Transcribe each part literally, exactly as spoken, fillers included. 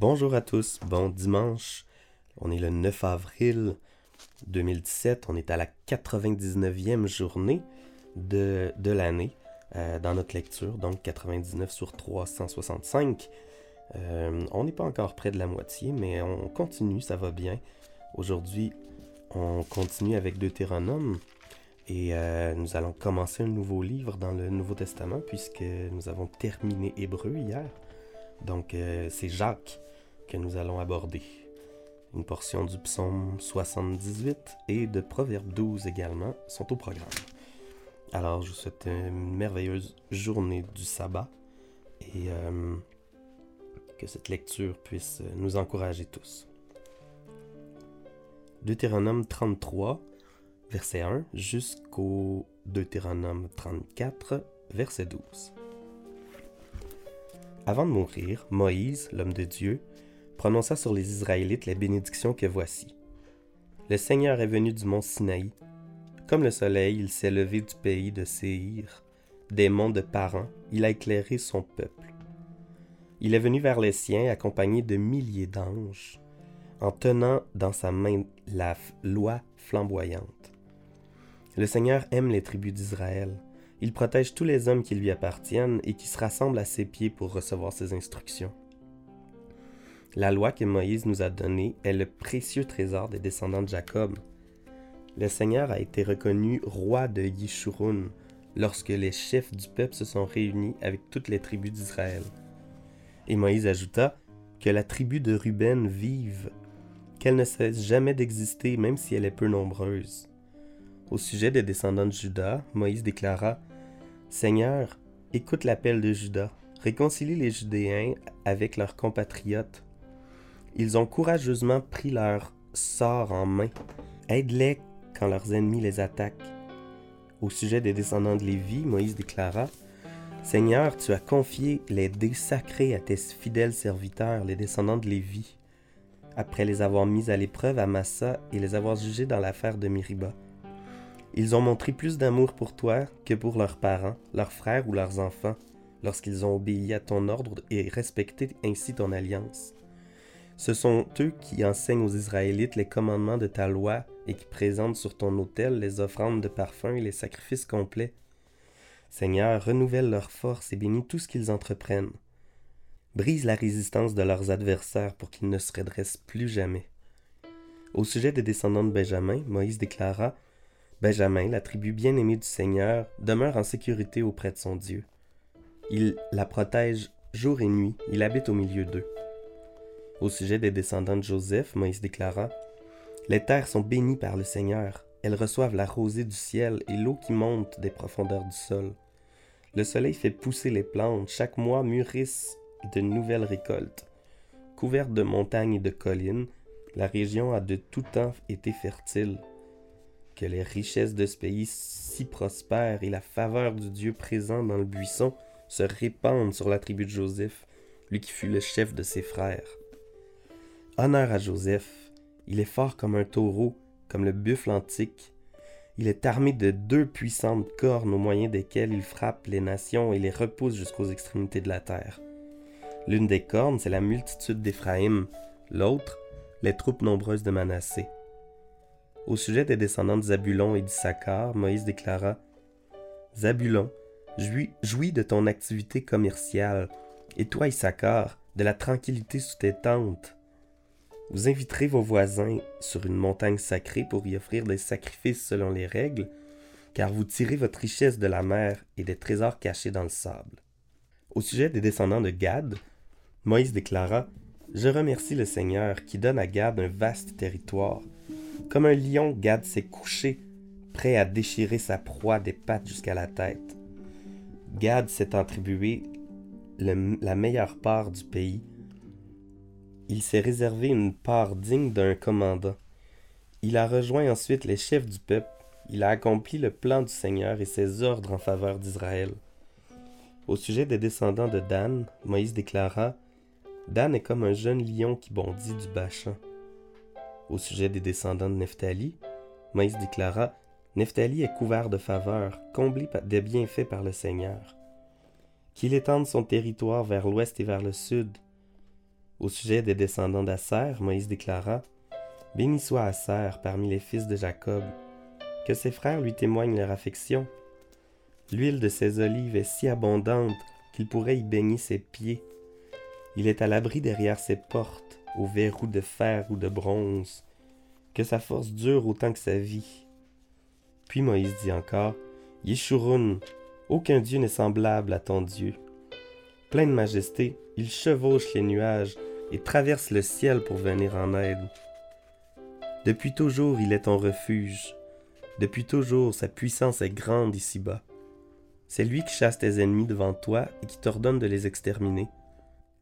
Bonjour à tous, bon dimanche, on est le neuf avril deux mille dix-sept, on est à la quatre-vingt-dix-neuvième journée de, de l'année euh, dans notre lecture, donc quatre-vingt-dix-neuf sur trois cent soixante-cinq. Euh, on n'est pas encore près de la moitié, mais on continue, ça va bien. Aujourd'hui, on continue avec Deutéronome et euh, nous allons commencer un nouveau livre dans le Nouveau Testament puisque nous avons terminé Hébreux hier. Donc, euh, c'est Jacques que nous allons aborder. Une portion du psaume soixante-dix-huit et de Proverbe douze également sont au programme. Alors, je vous souhaite une merveilleuse journée du sabbat et euh, que cette lecture puisse nous encourager tous. Deutéronome trente-trois, verset un, jusqu'au Deutéronome trente-quatre, verset douze. Avant de mourir, Moïse, l'homme de Dieu, prononça sur les Israélites la bénédiction que voici. Le Seigneur est venu du mont Sinaï. Comme le soleil, il s'est levé du pays de Séir, des monts de Paran, il a éclairé son peuple. Il est venu vers les siens, accompagné de milliers d'anges, en tenant dans sa main la f- loi flamboyante. Le Seigneur aime les tribus d'Israël. Il protège tous les hommes qui lui appartiennent et qui se rassemblent à ses pieds pour recevoir ses instructions. La loi que Moïse nous a donnée est le précieux trésor des descendants de Jacob. Le Seigneur a été reconnu roi de Yeshurun lorsque les chefs du peuple se sont réunis avec toutes les tribus d'Israël. Et Moïse ajouta que la tribu de Ruben vive, qu'elle ne cesse jamais d'exister même si elle est peu nombreuse. Au sujet des descendants de Juda, Moïse déclara « Seigneur, écoute l'appel de Juda, réconcilie les Judéens avec leurs compatriotes. Ils ont courageusement pris leur sort en main. Aide-les quand leurs ennemis les attaquent. » Au sujet des descendants de Lévi, Moïse déclara « Seigneur, tu as confié les dés sacrés à tes fidèles serviteurs, les descendants de Lévi, après les avoir mis à l'épreuve à Massa et les avoir jugés dans l'affaire de Miriba. Ils ont montré plus d'amour pour toi que pour leurs parents, leurs frères ou leurs enfants, lorsqu'ils ont obéi à ton ordre et respecté ainsi ton alliance. Ce sont eux qui enseignent aux Israélites les commandements de ta loi et qui présentent sur ton autel les offrandes de parfum et les sacrifices complets. Seigneur, renouvelle leur force et bénis tout ce qu'ils entreprennent. Brise la résistance de leurs adversaires pour qu'ils ne se redressent plus jamais. » Au sujet des descendants de Benjamin, Moïse déclara « Benjamin, la tribu bien-aimée du Seigneur, demeure en sécurité auprès de son Dieu. Il la protège jour et nuit, il habite au milieu d'eux. » Au sujet des descendants de Joseph, Moïse déclara « Les terres sont bénies par le Seigneur, elles reçoivent la rosée du ciel et l'eau qui monte des profondeurs du sol. Le soleil fait pousser les plantes, chaque mois mûrissent de nouvelles récoltes. Couverte de montagnes et de collines, la région a de tout temps été fertile. Que les richesses de ce pays si prospèrent et la faveur du Dieu présent dans le buisson se répandent sur la tribu de Joseph, lui qui fut le chef de ses frères. Honneur à Joseph, il est fort comme un taureau, comme le buffle antique. Il est armé de deux puissantes cornes au moyen desquelles il frappe les nations et les repousse jusqu'aux extrémités de la terre. L'une des cornes, c'est la multitude d'Éphraïm, l'autre, les troupes nombreuses de Manassé. Au sujet des descendants de Zabulon et d'Issachar, Moïse déclara « Zabulon, jouis, jouis de ton activité commerciale, et toi, Issachar, de la tranquillité sous tes tentes. Vous inviterez vos voisins sur une montagne sacrée pour y offrir des sacrifices selon les règles, car vous tirez votre richesse de la mer et des trésors cachés dans le sable. » Au sujet des descendants de Gad, Moïse déclara « Je remercie le Seigneur qui donne à Gad un vaste territoire. » Comme un lion, Gad s'est couché, prêt à déchirer sa proie des pattes jusqu'à la tête. Gad s'est attribué le, la meilleure part du pays. Il s'est réservé une part digne d'un commandant. Il a rejoint ensuite les chefs du peuple. Il a accompli le plan du Seigneur et ses ordres en faveur d'Israël. Au sujet des descendants de Dan, Moïse déclara « Dan est comme un jeune lion qui bondit du Bachan. » Au sujet des descendants de Nephtali, Moïse déclara « Nephtali est couvert de faveur, comblé de bienfaits par le Seigneur. Qu'il étende son territoire vers l'ouest et vers le sud. Au sujet des descendants d'Asser, Moïse déclara « Béni soit Asser parmi les fils de Jacob, que ses frères lui témoignent leur affection. L'huile de ses olives est si abondante qu'il pourrait y baigner ses pieds. Il est à l'abri derrière ses portes, aux verrous de fer ou de bronze, que sa force dure autant que sa vie. » Puis Moïse dit encore « Yeshurun, aucun Dieu n'est semblable à ton Dieu. Plein de majesté, il chevauche les nuages et traverse le ciel pour venir en aide. Depuis toujours, il est ton refuge. Depuis toujours, sa puissance est grande ici-bas. C'est lui qui chasse tes ennemis devant toi et qui t'ordonne de les exterminer.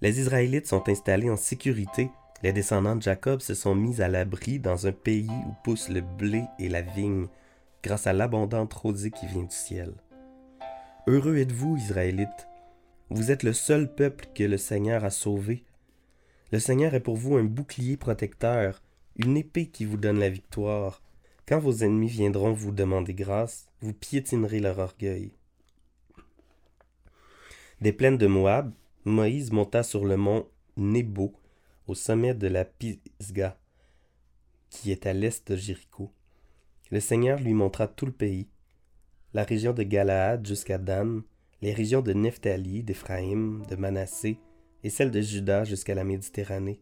Les Israélites sont installés en sécurité. Les descendants de Jacob se sont mis à l'abri dans un pays où poussent le blé et la vigne, grâce à l'abondante rosée qui vient du ciel. Heureux êtes-vous, Israélites! Vous êtes le seul peuple que le Seigneur a sauvé. Le Seigneur est pour vous un bouclier protecteur, une épée qui vous donne la victoire. Quand vos ennemis viendront vous demander grâce, vous piétinerez leur orgueil. » Des plaines de Moab, Moïse monta sur le mont Nébo, au sommet de la Pisga, qui est à l'est de Jéricho. Le Seigneur lui montra tout le pays, la région de Galaad jusqu'à Dan, les régions de Nephtali, d'Éphraïm, de Manassé et celle de Juda jusqu'à la Méditerranée,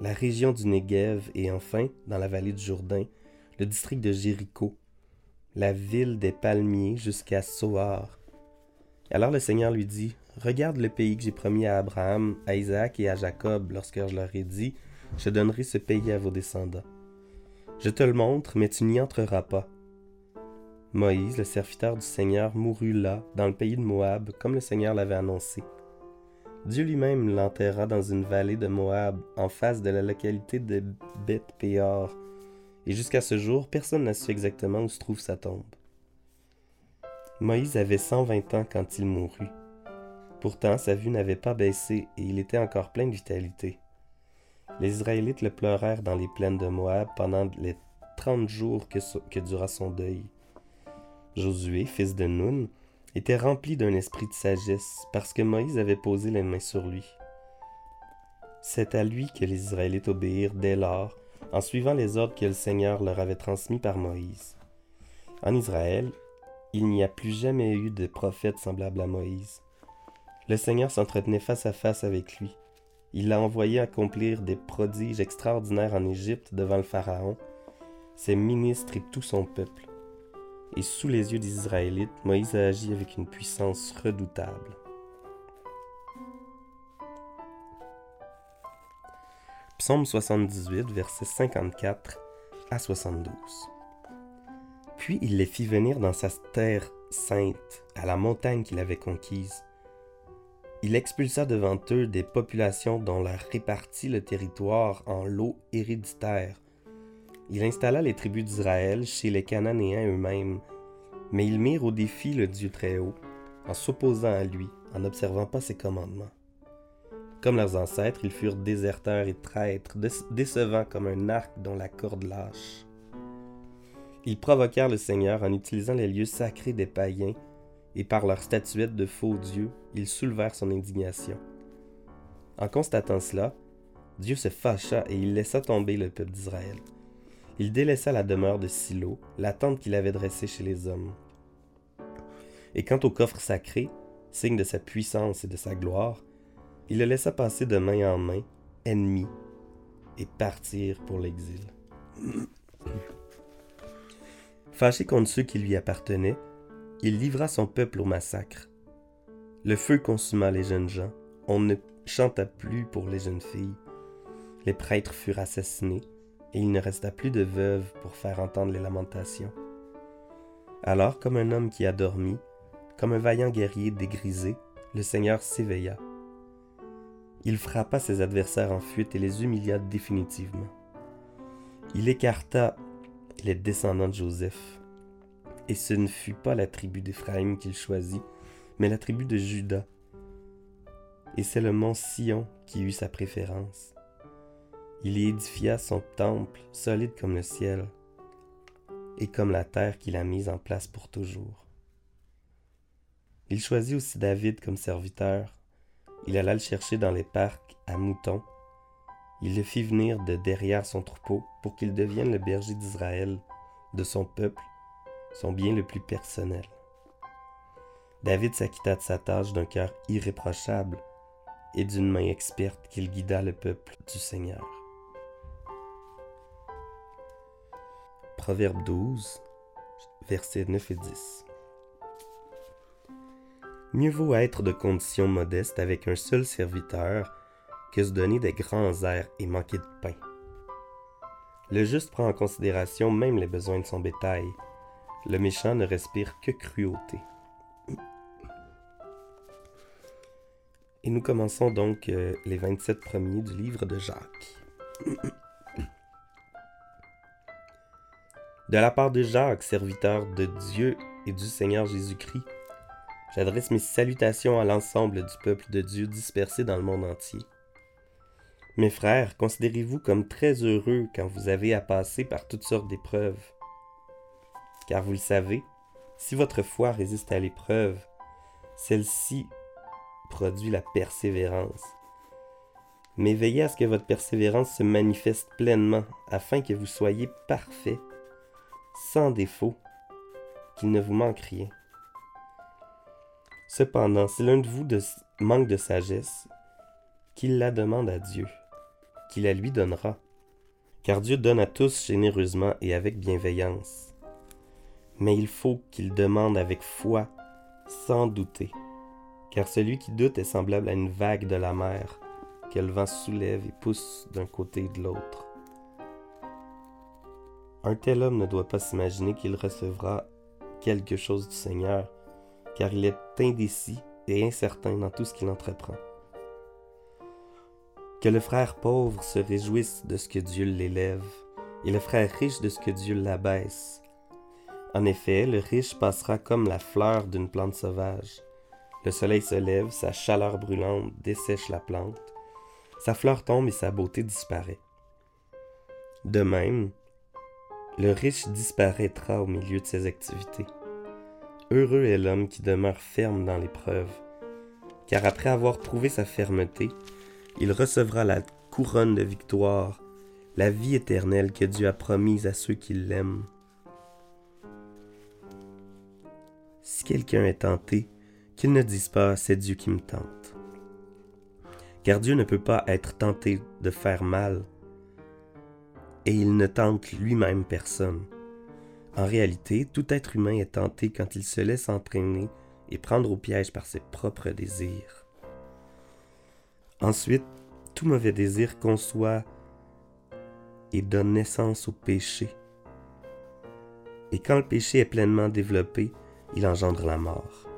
la région du Néguev et enfin, dans la vallée du Jourdain, le district de Jéricho, la ville des palmiers jusqu'à Soar. Alors le Seigneur lui dit, « Regarde le pays que j'ai promis à Abraham, à Isaac et à Jacob lorsque je leur ai dit, « Je donnerai ce pays à vos descendants. Je te le montre, mais tu n'y entreras pas. » Moïse, le serviteur du Seigneur, mourut là, dans le pays de Moab, comme le Seigneur l'avait annoncé. Dieu lui-même l'enterra dans une vallée de Moab, en face de la localité de Beth-Péor, et jusqu'à ce jour, personne n'a su exactement où se trouve sa tombe. Moïse avait cent vingt ans quand il mourut. Pourtant, sa vue n'avait pas baissé et il était encore plein de vitalité. Les Israélites le pleurèrent dans les plaines de Moab pendant les trente jours que, so- que dura son deuil. Josué, fils de Nun, était rempli d'un esprit de sagesse parce que Moïse avait posé les mains sur lui. C'est à lui que les Israélites obéirent dès lors, en suivant les ordres que le Seigneur leur avait transmis par Moïse. En Israël, il n'y a plus jamais eu de prophète semblable à Moïse. Le Seigneur s'entretenait face à face avec lui. Il l'a envoyé accomplir des prodiges extraordinaires en Égypte devant le Pharaon, ses ministres et tout son peuple. Et sous les yeux des Israélites, Moïse a agi avec une puissance redoutable. Psaume soixante-dix-huit, versets cinquante-quatre à soixante-douze. Puis il les fit venir dans sa terre sainte, à la montagne qu'il avait conquise. Il expulsa devant eux des populations dont la répartit le territoire en lots héréditaires. Il installa les tribus d'Israël chez les Cananéens eux-mêmes, mais ils mirent au défi le Dieu Très-Haut, en s'opposant à lui, en n'observant pas ses commandements. Comme leurs ancêtres, ils furent déserteurs et traîtres, décevants comme un arc dont la corde lâche. Ils provoquèrent le Seigneur en utilisant les lieux sacrés des païens, et par leurs statuettes de faux dieux, ils soulevèrent son indignation. En constatant cela, Dieu se fâcha et il laissa tomber le peuple d'Israël. Il délaissa la demeure de Silo, la tente qu'il avait dressée chez les hommes. Et quant au coffre sacré, signe de sa puissance et de sa gloire, il le laissa passer de main en main, ennemi, et partir pour l'exil. Fâché contre ceux qui lui appartenaient, il livra son peuple au massacre. Le feu consuma les jeunes gens, on ne chanta plus pour les jeunes filles. Les prêtres furent assassinés, et il ne resta plus de veuve pour faire entendre les lamentations. Alors, comme un homme qui a dormi, comme un vaillant guerrier dégrisé, le Seigneur s'éveilla. Il frappa ses adversaires en fuite et les humilia définitivement. Il écarta les descendants de Joseph, et ce ne fut pas la tribu d'Éphraïm qu'il choisit, mais la tribu de Juda. Et c'est le mont Sion qui eut sa préférence. Il y édifia son temple, solide comme le ciel, et comme la terre qu'il a mise en place pour toujours. Il choisit aussi David comme serviteur. Il alla le chercher dans les parcs à moutons. Il le fit venir de derrière son troupeau pour qu'il devienne le berger d'Israël, de son peuple, son bien le plus personnel. David s'acquitta de sa tâche d'un cœur irréprochable et d'une main experte qu'il guida le peuple du Seigneur. Proverbe douze, versets neuf et dix. Mieux vaut être de condition modeste avec un seul serviteur que se donner des grands airs et manquer de pain. Le juste prend en considération même les besoins de son bétail. Le méchant ne respire que cruauté. Et nous commençons donc euh, les vingt-sept premiers du livre de Jacques. De la part de Jacques, serviteur de Dieu et du Seigneur Jésus-Christ, j'adresse mes salutations à l'ensemble du peuple de Dieu dispersé dans le monde entier. Mes frères, considérez-vous comme très heureux quand vous avez à passer par toutes sortes d'épreuves. Car vous le savez, si votre foi résiste à l'épreuve, celle-ci produit la persévérance. Mais veillez à ce que votre persévérance se manifeste pleinement, afin que vous soyez parfaits, sans défaut, qu'il ne vous manque rien. Cependant, si l'un de vous de manque de sagesse, qu'il la demande à Dieu, qu'il la lui donnera, car Dieu donne à tous généreusement et avec bienveillance. Mais il faut qu'il demande avec foi, sans douter, car celui qui doute est semblable à une vague de la mer, que le vent soulève et pousse d'un côté et de l'autre. Un tel homme ne doit pas s'imaginer qu'il recevra quelque chose du Seigneur, car il est indécis et incertain dans tout ce qu'il entreprend. Que le frère pauvre se réjouisse de ce que Dieu l'élève, et le frère riche de ce que Dieu l'abaisse. En effet, le riche passera comme la fleur d'une plante sauvage. Le soleil se lève, sa chaleur brûlante dessèche la plante, sa fleur tombe et sa beauté disparaît. De même, le riche disparaîtra au milieu de ses activités. Heureux est l'homme qui demeure ferme dans l'épreuve, car après avoir prouvé sa fermeté, il recevra la couronne de victoire, la vie éternelle que Dieu a promise à ceux qui l'aiment. Si quelqu'un est tenté, qu'il ne dise pas « c'est Dieu qui me tente ». Car Dieu ne peut pas être tenté de faire mal, et il ne tente lui-même personne. En réalité, tout être humain est tenté quand il se laisse entraîner et prendre au piège par ses propres désirs. Ensuite, tout mauvais désir conçoit et donne naissance au péché. Et quand le péché est pleinement développé, il engendre la mort.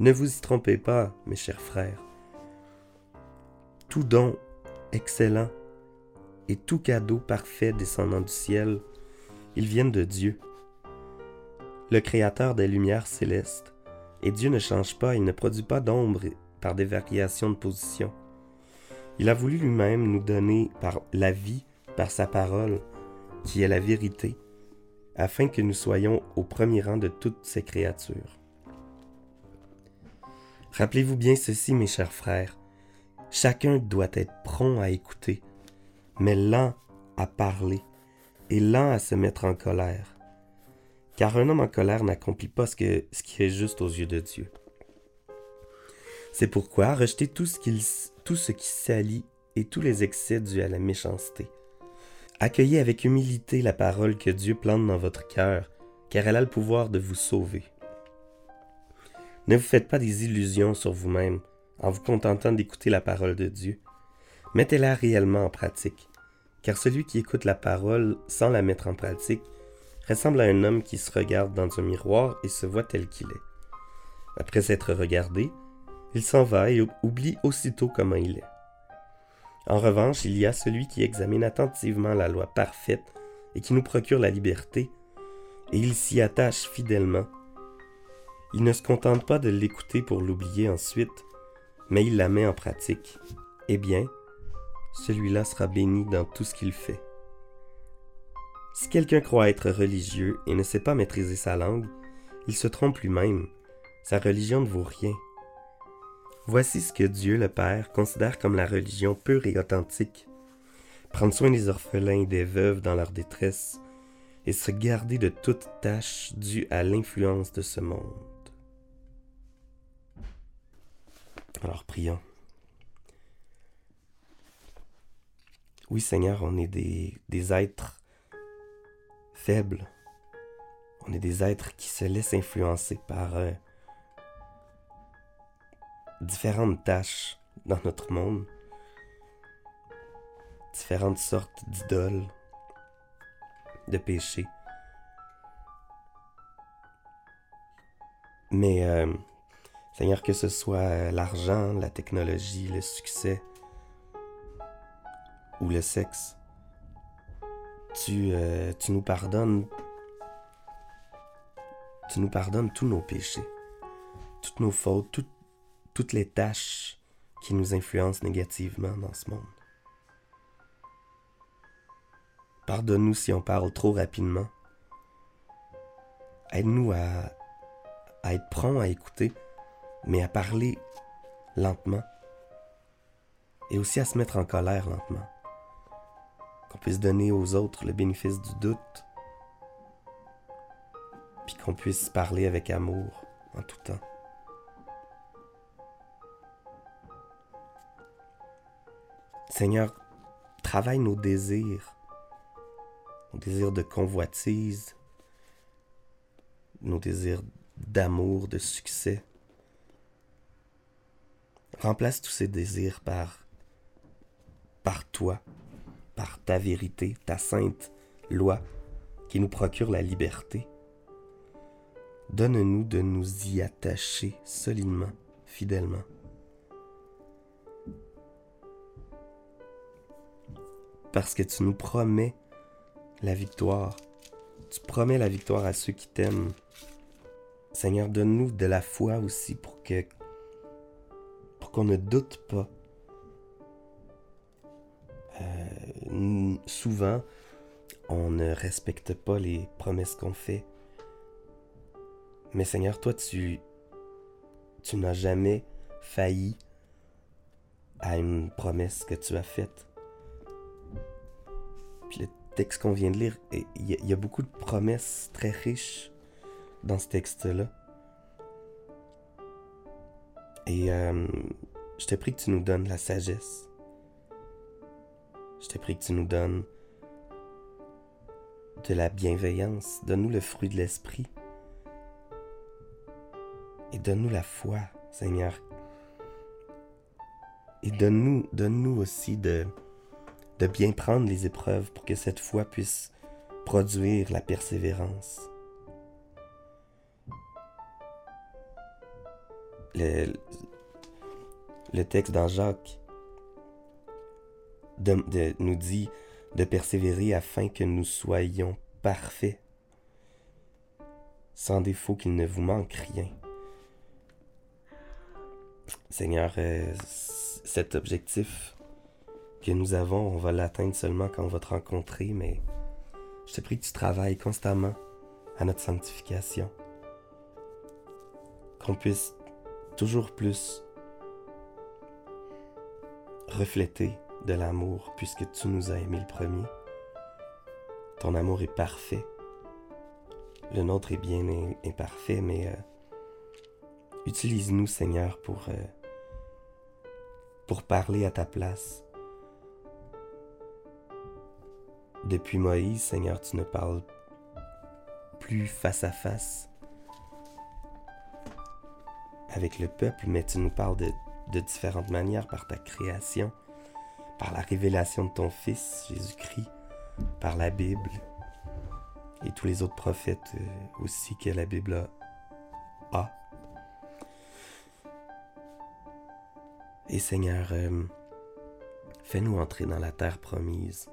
Ne vous y trompez pas, mes chers frères. Tout don excellent et tout cadeau parfait descendant du ciel, ils viennent de Dieu, le Créateur des lumières célestes, et Dieu ne change pas, il ne produit pas d'ombre par des variations de position. Il a voulu lui-même nous donner par la vie, par sa parole, qui est la vérité, afin que nous soyons au premier rang de toutes ces créatures. Rappelez-vous bien ceci, mes chers frères, chacun doit être prompt à écouter, mais lent à parler, et lent à se mettre en colère, car un homme en colère n'accomplit pas ce, que, ce qui est juste aux yeux de Dieu. C'est pourquoi rejetez tout ce, qu'il, tout ce qui salit et tous les excès dus à la méchanceté. Accueillez avec humilité la parole que Dieu plante dans votre cœur, car elle a le pouvoir de vous sauver. Ne vous faites pas des illusions sur vous-même en vous contentant d'écouter la parole de Dieu. Mettez-la réellement en pratique. Car celui qui écoute la parole sans la mettre en pratique ressemble à un homme qui se regarde dans un miroir et se voit tel qu'il est. Après s'être regardé, il s'en va et oublie aussitôt comment il est. En revanche, il y a celui qui examine attentivement la loi parfaite et qui nous procure la liberté, et il s'y attache fidèlement. Il ne se contente pas de l'écouter pour l'oublier ensuite, mais il la met en pratique. Eh bien, celui-là sera béni dans tout ce qu'il fait. Si quelqu'un croit être religieux et ne sait pas maîtriser sa langue, il se trompe lui-même. Sa religion ne vaut rien. Voici ce que Dieu le Père considère comme la religion pure et authentique. Prendre soin des orphelins et des veuves dans leur détresse et se garder de toute tâche due à l'influence de ce monde. Alors prions. Oui Seigneur, on est des, des êtres faibles. On est des êtres qui se laissent influencer par euh, différentes tâches dans notre monde, différentes sortes d'idoles, de péchés. Mais euh, Seigneur, que ce soit l'argent, la technologie, le succès ou le sexe, tu, euh, tu nous pardonnes. Tu nous pardonnes tous nos péchés, toutes nos fautes, tout, toutes les tâches qui nous influencent négativement dans ce monde. Pardonne-nous si on parle trop rapidement. Aide-nous à, à être prompt à écouter, mais à parler lentement et aussi à se mettre en colère lentement. Qu'on puisse donner aux autres le bénéfice du doute, puis qu'on puisse parler avec amour en tout temps. Seigneur, travaille nos désirs, nos désirs de convoitise, nos désirs d'amour, de succès. Remplace tous ces désirs par, par toi, par ta vérité, ta sainte loi qui nous procure la liberté. Donne-nous de nous y attacher solidement, fidèlement. Parce que tu nous promets la victoire. Tu promets la victoire à ceux qui t'aiment. Seigneur, donne-nous de la foi aussi pour que, pour qu'on ne doute pas. Euh, souvent, on ne respecte pas les promesses qu'on fait. Mais Seigneur, toi, tu, tu n'as jamais failli à une promesse que tu as faite. Puis le texte qu'on vient de lire, il y, y a beaucoup de promesses très riches dans ce texte-là. Et euh, je te prie que tu nous donnes la sagesse. Je te prie que tu nous donnes de la bienveillance. Donne-nous le fruit de l'esprit. Et donne-nous la foi, Seigneur. Et donne-nous, donne-nous aussi de, de bien prendre les épreuves pour que cette foi puisse produire la persévérance. Le, le texte dans Jacques de, de, nous dit de persévérer afin que nous soyons parfaits, sans défaut qu'il ne vous manque rien. Seigneur, euh, cet objectif que nous avons, on va l'atteindre seulement quand on va te rencontrer, mais je te prie que tu travailles constamment à notre sanctification. Qu'on puisse toujours plus refléter de l'amour, puisque tu nous as aimés le premier. Ton amour est parfait. Le nôtre est bien imparfait, mais... Euh, utilise-nous, Seigneur, pour, euh, pour parler à ta place. Depuis Moïse, Seigneur, tu ne parles plus face à face avec le peuple, mais tu nous parles de, de différentes manières, par ta création, par la révélation de ton Fils, Jésus-Christ, par la Bible et tous les autres prophètes euh, aussi que la Bible a. a. Et Seigneur, euh, fais-nous entrer dans la terre promise.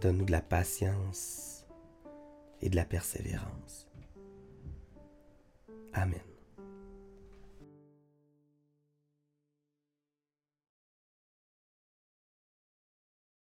Donne-nous de la patience et de la persévérance. Amen.